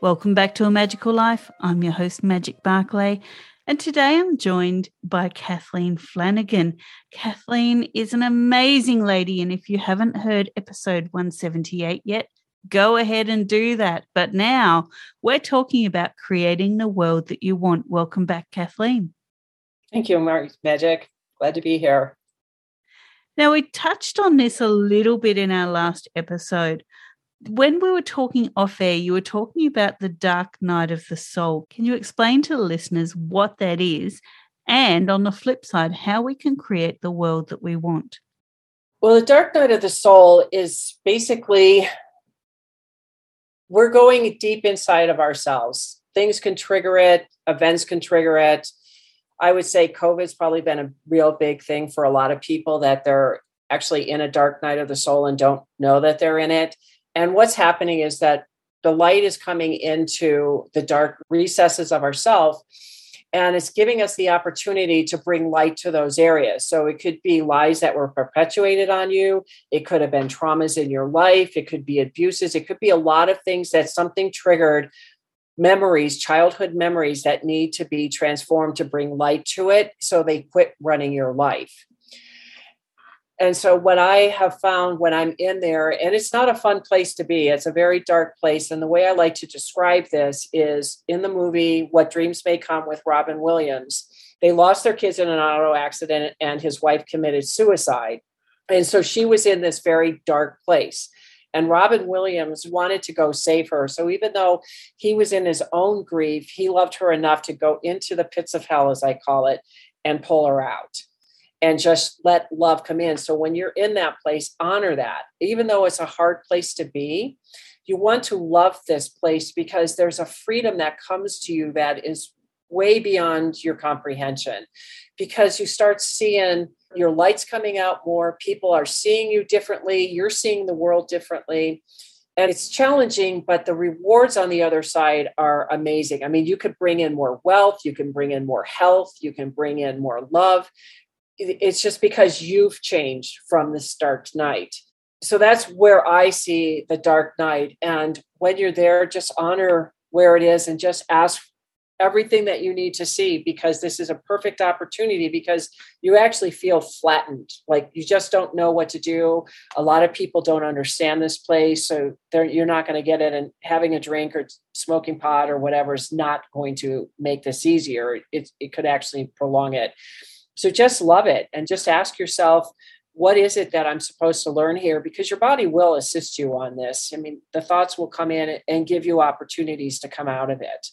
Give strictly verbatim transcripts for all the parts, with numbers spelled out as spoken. Welcome back to A Magical Life. I'm your host, Magic Barclay, and today I'm joined by Kathleen Flanagan. Kathleen is an amazing lady, and if you haven't heard episode one seventy-eight yet, go ahead and do that. But now we're talking about creating the world that you want. Welcome back, Kathleen. Thank you, Magic. Glad to be here. Now, we touched on this a little bit in our last episode. When we were talking off air, you were talking about The Dark Night of the Soul. Can you explain to the listeners what that is and, on the flip side, how we can create the world that we want? Well, The Dark Night of the Soul is basically we're going deep inside of ourselves. Things can trigger it. Events can trigger it. I would say COVID's probably been a real big thing for a lot of people, that they're actually in a dark night of the soul and don't know that they're in it. And what's happening is that the light is coming into the dark recesses of ourselves, and it's giving us the opportunity to bring light to those areas. So it could be lies that were perpetuated on you. It could have been traumas in your life. It could be abuses. It could be a lot of things that something triggered, memories, childhood memories that need to be transformed to bring light to it so they quit running your life. And so what I have found when I'm in there, and it's not a fun place to be, it's a very dark place. And the way I like to describe this is in the movie What Dreams May Come with Robin Williams. They lost their kids in an auto accident and his wife committed suicide. And so she was in this very dark place. And Robin Williams wanted to go save her. So even though he was in his own grief, he loved her enough to go into the pits of hell, as I call it, and pull her out and just let love come in. So when you're in that place, honor that. Even though it's a hard place to be, you want to love this place because there's a freedom that comes to you that is way beyond your comprehension, because you start seeing your light's coming out more. People are seeing you differently. You're seeing the world differently. And it's challenging, but the rewards on the other side are amazing. I mean, you could bring in more wealth. You can bring in more health. You can bring in more love. It's just because you've changed from this dark night. So that's where I see the dark night. And when you're there, just honor where it is and just ask everything that you need to see, because this is a perfect opportunity, because you actually feel flattened. Like you just don't know what to do. A lot of people don't understand this place. So you're not going to get it. And having a drink or smoking pot or whatever is not going to make this easier. It, it could actually prolong it. So just love it. And just ask yourself, what is it that I'm supposed to learn here? Because your body will assist you on this. I mean, the thoughts will come in and give you opportunities to come out of it.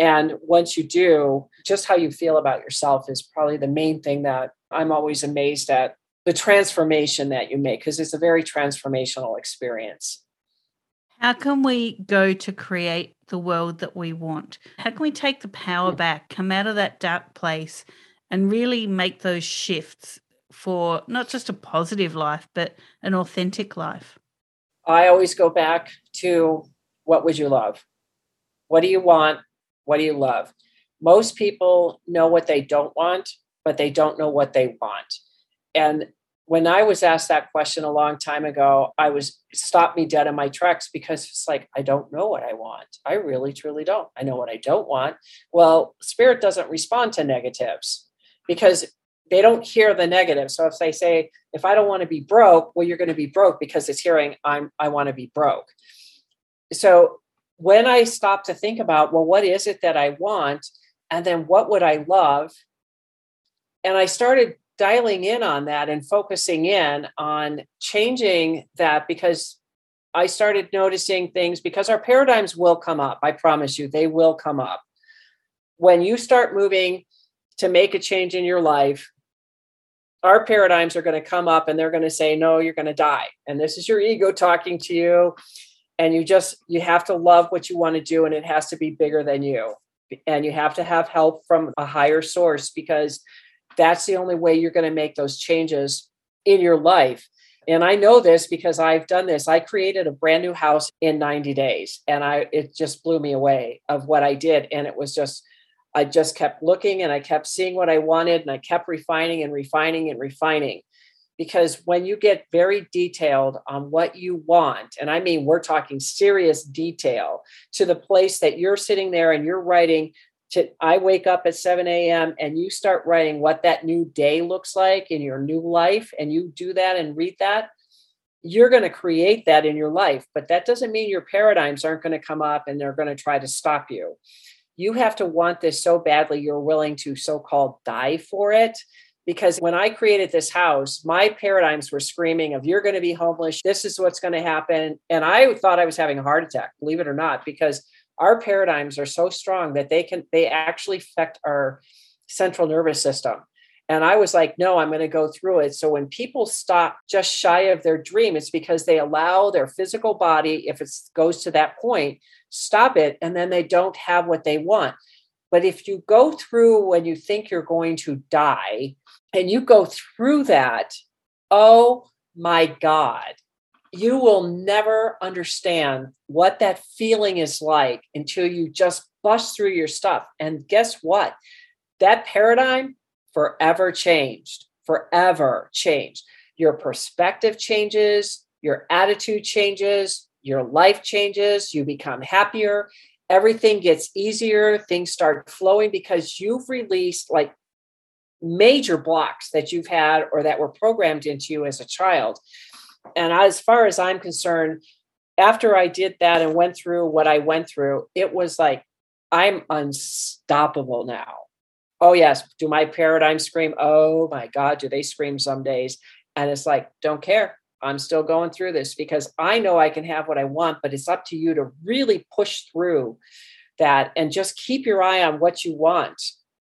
And once you do, just how you feel about yourself is probably the main thing that I'm always amazed at, the transformation that you make, because it's a very transformational experience. How can we go to create the world that we want? How can we take the power back, come out of that dark place and really make those shifts for not just a positive life, but an authentic life? I always go back to, what would you love? What do you want? What do you love? Most people know what they don't want, but they don't know what they want. And when I was asked that question a long time ago, I was stopped me dead in my tracks, because it's like, I don't know what I want. I really, truly don't. I know what I don't want. Well, spirit doesn't respond to negatives because they don't hear the negative. So if they say, if I don't want to be broke, well, you're going to be broke because it's hearing I'm, I want to be broke. So when I stopped to think about, well, what is it that I want? and then what would I love? And I started dialing in on that and focusing in on changing that, because I started noticing things, because our paradigms will come up. I promise you, they will come up. When you start moving to make a change in your life, our paradigms are going to come up and they're going to say, no, you're going to die. And this is your ego talking to you. And you just, you have to love what you want to do. And it has to be bigger than you. And you have to have help from a higher source, because that's the only way you're going to make those changes in your life. And I know this because I've done this. I created a brand new house in ninety days, and I, it just blew me away of what I did. And it was just, I just kept looking and I kept seeing what I wanted, and I kept refining and refining and refining. Because when you get very detailed on what you want, and I mean, we're talking serious detail, to the place that you're sitting there and you're writing to, I wake up at seven a.m. and you start writing what that new day looks like in your new life, and you do that and read that, you're going to create that in your life. But that doesn't mean your paradigms aren't going to come up and they're going to try to stop you. You have to want this so badly you're willing to so-called die for it. Because when I created this house, my paradigms were screaming of, you're going to be homeless. This is what's going to happen. And I thought I was having a heart attack, believe it or not, because our paradigms are so strong that they can, they actually affect our central nervous system. And I was like, no, I'm going to go through it. So when people stop just shy of their dream, it's because they allow their physical body, if it goes to that point, stop it. And then they don't have what they want. But if you go through when you think you're going to die, and you go through that, oh my God, you will never understand what that feeling is like until you just bust through your stuff. And guess what? That paradigm forever changed, forever changed. Your perspective changes, your attitude changes, your life changes, you become happier. Everything gets easier. Things start flowing because you've released like major blocks that you've had or that were programmed into you as a child. And as far as I'm concerned, after I did that and went through what I went through, it was like, I'm unstoppable now. Oh yes. Do my paradigms scream? Oh my God, do they scream some days? And it's like, don't care. I'm still going through this because I know I can have what I want, but it's up to you to really push through that and just keep your eye on what you want.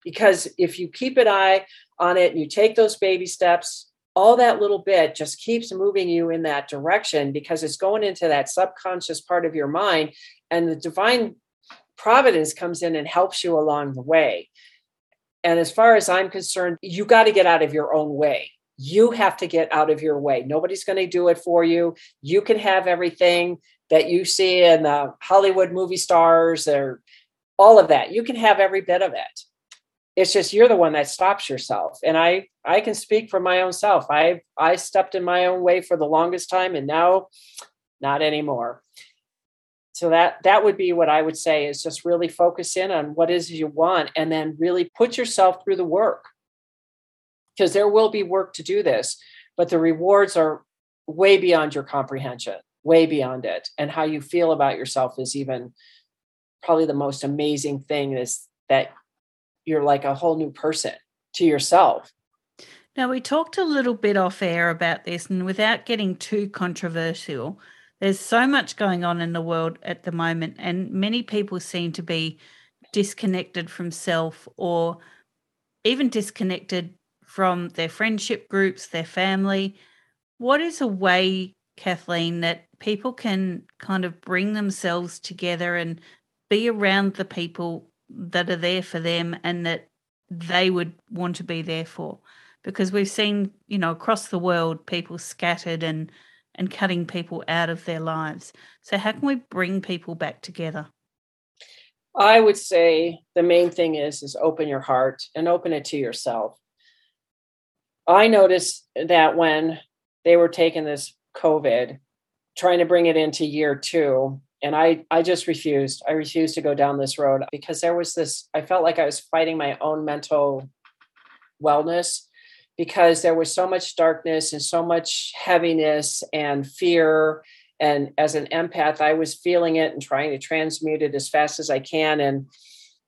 Because if you keep an eye on it and you take those baby steps, all that little bit just keeps moving you in that direction because it's going into that subconscious part of your mind, and the divine providence comes in and helps you along the way. And as far as I'm concerned, you got to get out of your own way. You have to get out of your way. Nobody's going to do it for you. You can have everything that you see in the Hollywood movie stars or all of that. You can have every bit of it. It's just, you're the one that stops yourself. And I, I can speak for my own self. I, I stepped in my own way for the longest time, and now not anymore. So that, that would be what I would say, is just really focus in on what is you want, and then really put yourself through the work. Because there will be work to do this, but the rewards are way beyond your comprehension, way beyond it. And how you feel about yourself is even probably the most amazing thing, is that you're like a whole new person to yourself. Now, we talked a little bit off air about this, and without getting too controversial, there's so much going on in the world at the moment, and many people seem to be disconnected from self, or even disconnected from their friendship groups, their family. What is a way, Kathleen, that people can kind of bring themselves together and be around the people that are there for them and that they would want to be there for? Because we've seen, you know, across the world, people scattered and, and cutting people out of their lives. So how can we bring people back together? I would say the main thing is, is open your heart and open it to yourself. I noticed that when they were taking this COVID, trying to bring it into year two, and I, I just refused. I refused to go down this road because there was this, I felt like I was fighting my own mental wellness, because there was so much darkness and so much heaviness and fear. And as an empath, I was feeling it and trying to transmute it as fast as I can. And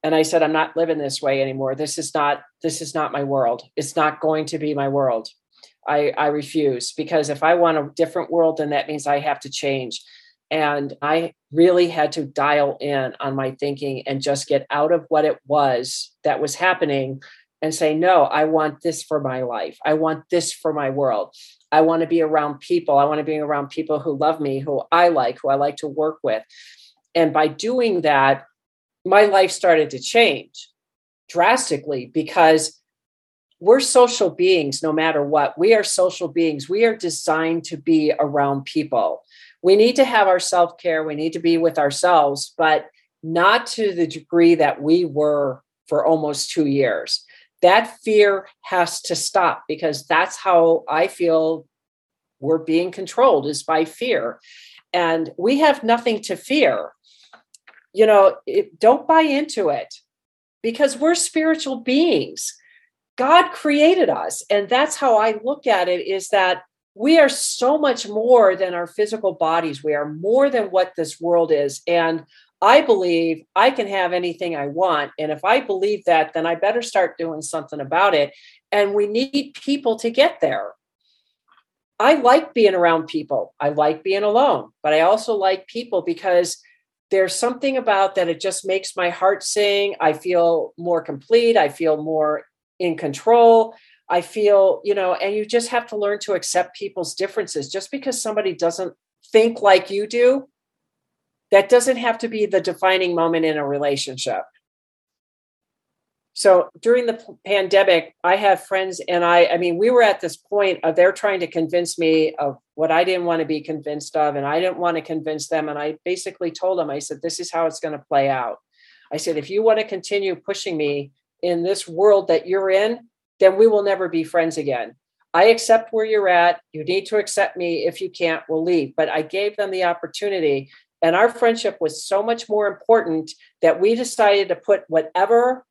And I said, I'm not living this way anymore. This is not, this is not my world. It's not going to be my world. I, I refuse, because if I want a different world, then that means I have to change. And I really had to dial in on my thinking and just get out of what it was that was happening and say, no, I want this for my life. I want this for my world. I want to be around people. I want to be around people who love me, who I like, who I like to work with. And by doing that, my life started to change drastically, because we're social beings, no matter what. We are social beings. We are designed to be around people. We need to have our self-care. We need to be with ourselves, but not to the degree that we were for almost two years. That fear has to stop, because that's how I feel we're being controlled, is by fear. And we have nothing to fear. You know, it, don't buy into it, because we're spiritual beings. God created us. And that's how I look at it, is that we are so much more than our physical bodies. We are more than what this world is. And I believe I can have anything I want. And if I believe that, then I better start doing something about it. And we need people to get there. I like being around people. I like being alone, but I also like people, because there's something about that. It just makes my heart sing. I feel more complete. I feel more in control. I feel, you know, and you just have to learn to accept people's differences. Just because somebody doesn't think like you do, that doesn't have to be the defining moment in a relationship. So during the pandemic, I have friends and I, I mean, we were at this point of they're trying to convince me of what I didn't want to be convinced of. And I didn't want to convince them. And I basically told them, I said, this is how it's going to play out. I said, if you want to continue pushing me in this world that you're in, then we will never be friends again. I accept where you're at. You need to accept me. If you can't, we'll leave. But I gave them the opportunity. And our friendship was so much more important that we decided to put whatever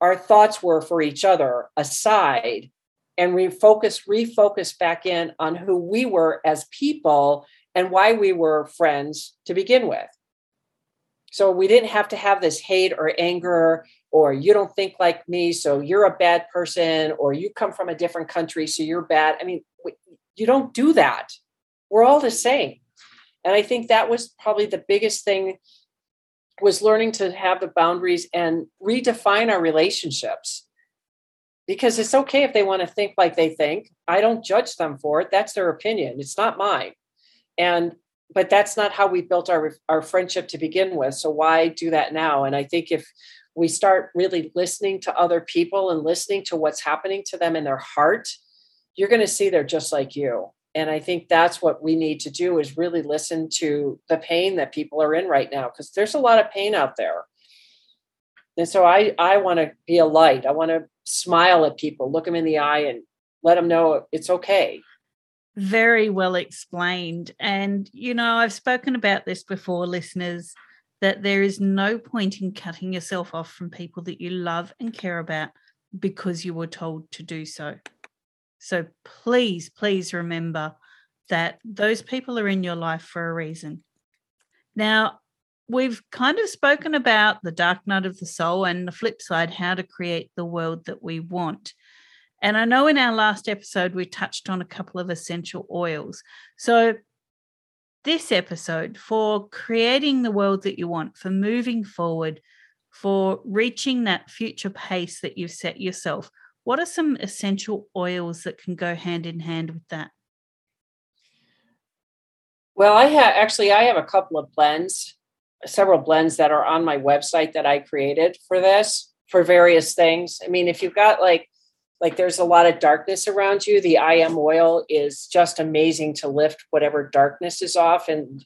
our thoughts were for each other aside and refocus, refocus back in on who we were as people and why we were friends to begin with. So we didn't have to have this hate or anger or you don't think like me, so you're a bad person, or you come from a different country, so you're bad. I mean, you don't do that. We're all the same. And I think that was probably the biggest thing, was learning to have the boundaries and redefine our relationships, because it's okay if they want to think like they think. I don't judge them for it. That's their opinion. It's not mine. And, but that's not how we built our, our friendship to begin with. So why do that now? And I think if we start really listening to other people and listening to what's happening to them in their heart, you're going to see they're just like you. And I think that's what we need to do, is really listen to the pain that people are in right now, because there's a lot of pain out there. And so I, I want to be a light. I want to smile at people, look them in the eye and let them know it's okay. Very well explained. And, you know, I've spoken about this before, listeners, that there is no point in cutting yourself off from people that you love and care about because you were told to do so. So please, please remember that those people are in your life for a reason. Now, we've kind of spoken about the dark night of the soul and the flip side, how to create the world that we want. And I know in our last episode, we touched on a couple of essential oils. So this episode, for creating the world that you want, for moving forward, for reaching that future pace that you've set yourself, what are some essential oils that can go hand in hand with that? Well, I have actually, I have a couple of blends, several blends that are on my website that I created for this, for various things. I mean, if you've got like, like there's a lot of darkness around you, the I Am oil is just amazing to lift whatever darkness is off. And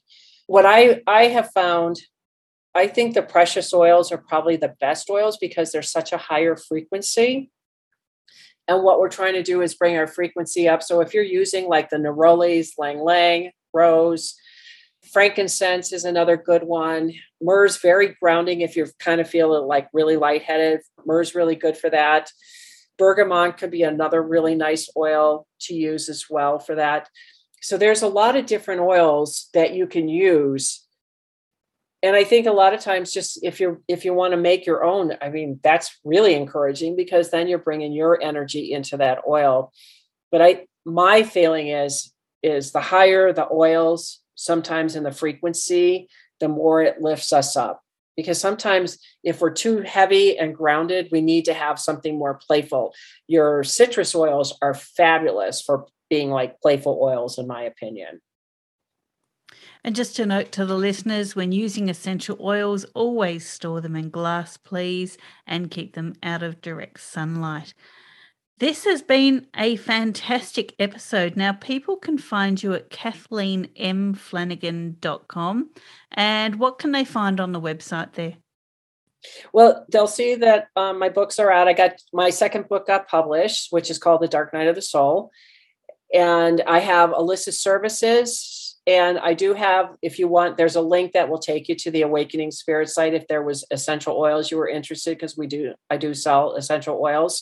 what I, I have found, I think the precious oils are probably the best oils, because they're such a higher frequency. And what we're trying to do is bring our frequency up. So if you're using like the nerolies, lang lang, rose, frankincense is another good one. Myrrh's very grounding. If you're kind of feeling like really lightheaded, myrrh's really good for that. Bergamot could be another really nice oil to use as well for that. So there's a lot of different oils that you can use. And I think a lot of times just if you're, if you want to make your own, I mean, that's really encouraging because then you're bringing your energy into that oil. But I, my feeling is, is the higher the oils, sometimes in the frequency, the more it lifts us up. Because sometimes if we're too heavy and grounded, we need to have something more playful. Your citrus oils are fabulous for being like playful oils, in my opinion. And just a note to the listeners, when using essential oils, always store them in glass, please, and keep them out of direct sunlight. This has been a fantastic episode. Now, people can find you at Kathleen M Flanagan dot com. And what can they find on the website there? Well, they'll see that um, my books are out. I got my second book got published, which is called The Dark Night of the Soul. And I have a list of services. And I do have, if you want, there's a link that will take you to the Awakening Spirit site if there was essential oils you were interested, because we do, I do sell essential oils.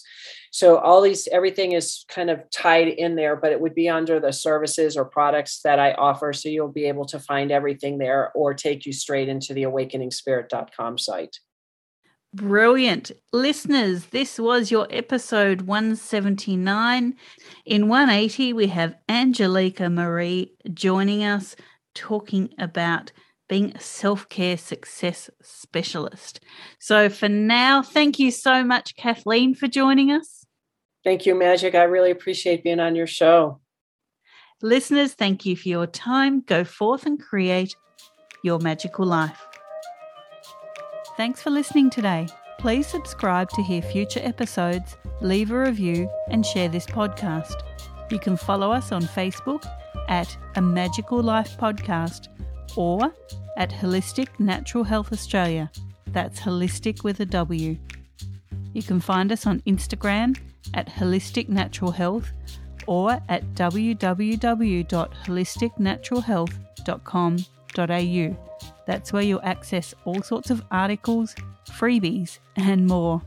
So all these, everything is kind of tied in there, but it would be under the services or products that I offer. So you'll be able to find everything there or take you straight into the awakening spirit dot com site. Brilliant. Listeners, this was your episode one seventy-nine. In one eighty, we have Angelica Marie joining us talking about being a self-care success specialist. So for now, thank you so much, Kathleen, for joining us. Thank you, Magic. I really appreciate being on your show. Listeners, thank you for your time. Go forth and create your magical life. Thanks for listening today. Please subscribe to hear future episodes, leave a review, and share this podcast. You can follow us on Facebook at A Magical Life Podcast or at Holistic Natural Health Australia. That's holistic with a W. You can find us on Instagram at Holistic Natural Health or at w w w dot holistic natural health dot com dot a u. That's where you'll access all sorts of articles, freebies, and more.